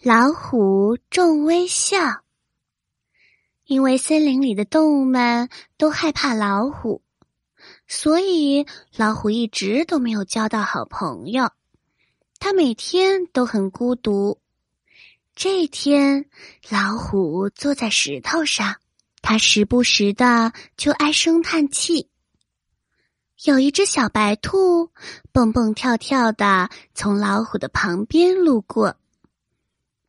老虎重微笑。因为森林里的动物们都害怕老虎，所以老虎一直都没有交到好朋友，它每天都很孤独。这天，老虎坐在石头上，它时不时的就唉声叹气。有一只小白兔蹦蹦跳跳的从老虎的旁边路过，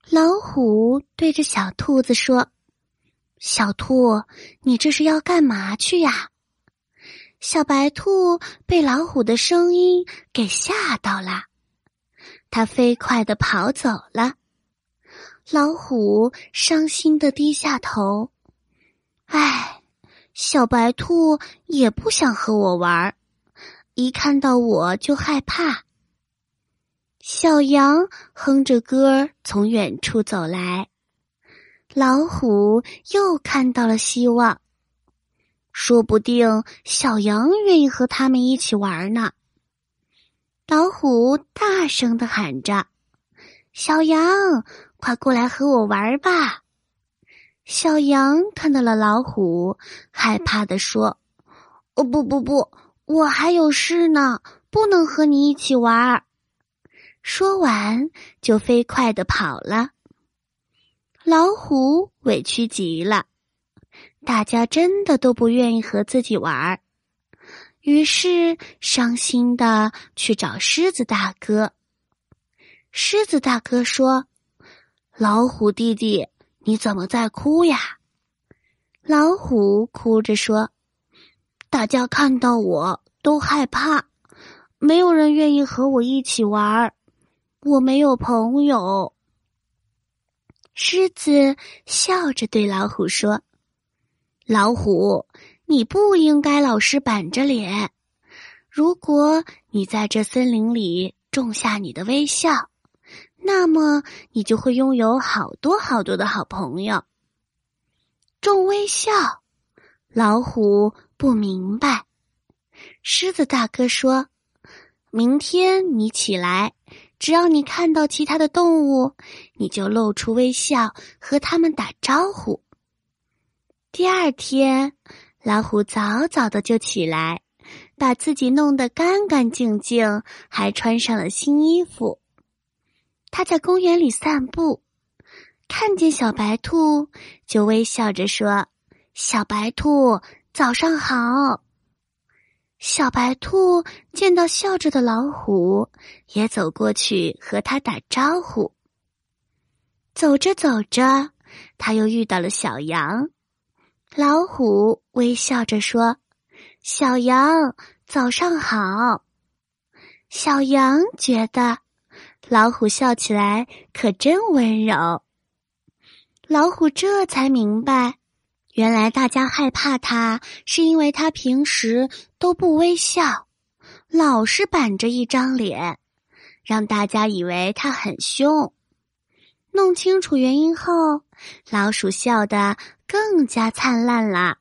老虎对着小兔子说：“小兔，你这是要干嘛去呀？”小白兔被老虎的声音给吓到了，它飞快地跑走了。老虎伤心地低下头，唉，小白兔也不想和我玩，一看到我就害怕。小羊哼着歌从远处走来，老虎又看到了希望，说不定小羊愿意和他们一起玩呢。老虎大声地喊着：“小羊，快过来和我玩吧！”小羊看到了老虎，害怕地说：“哦，不，我还有事呢，不能和你一起玩。”说完就飞快地跑了。老虎委屈极了，大家真的都不愿意和自己玩，于是伤心地去找狮子大哥。狮子大哥说：“老虎弟弟，你怎么在哭呀？”老虎哭着说：“大家看到我都害怕，没有人愿意和我一起玩，我没有朋友。”狮子笑着对老虎说：“老虎，你不应该老是板着脸，如果你在这森林里种下你的微笑，那么你就会拥有好多好多的好朋友。”种微笑，老虎不明白。狮子大哥说：“明天你起来，只要你看到其他的动物，你就露出微笑和他们打招呼。”第二天，老虎早早的就起来，把自己弄得干干净净，还穿上了新衣服。他在公园里散步，看见小白兔就微笑着说：“小白兔，早上好。”小白兔见到笑着的老虎，也走过去和他打招呼。走着走着，他又遇到了小羊。老虎微笑着说：“小羊，早上好。”小羊觉得老虎笑起来可真温柔。老虎这才明白，原来大家害怕他，是因为他平时都不微笑，老是板着一张脸，让大家以为他很凶。弄清楚原因后，老鼠笑得更加灿烂了。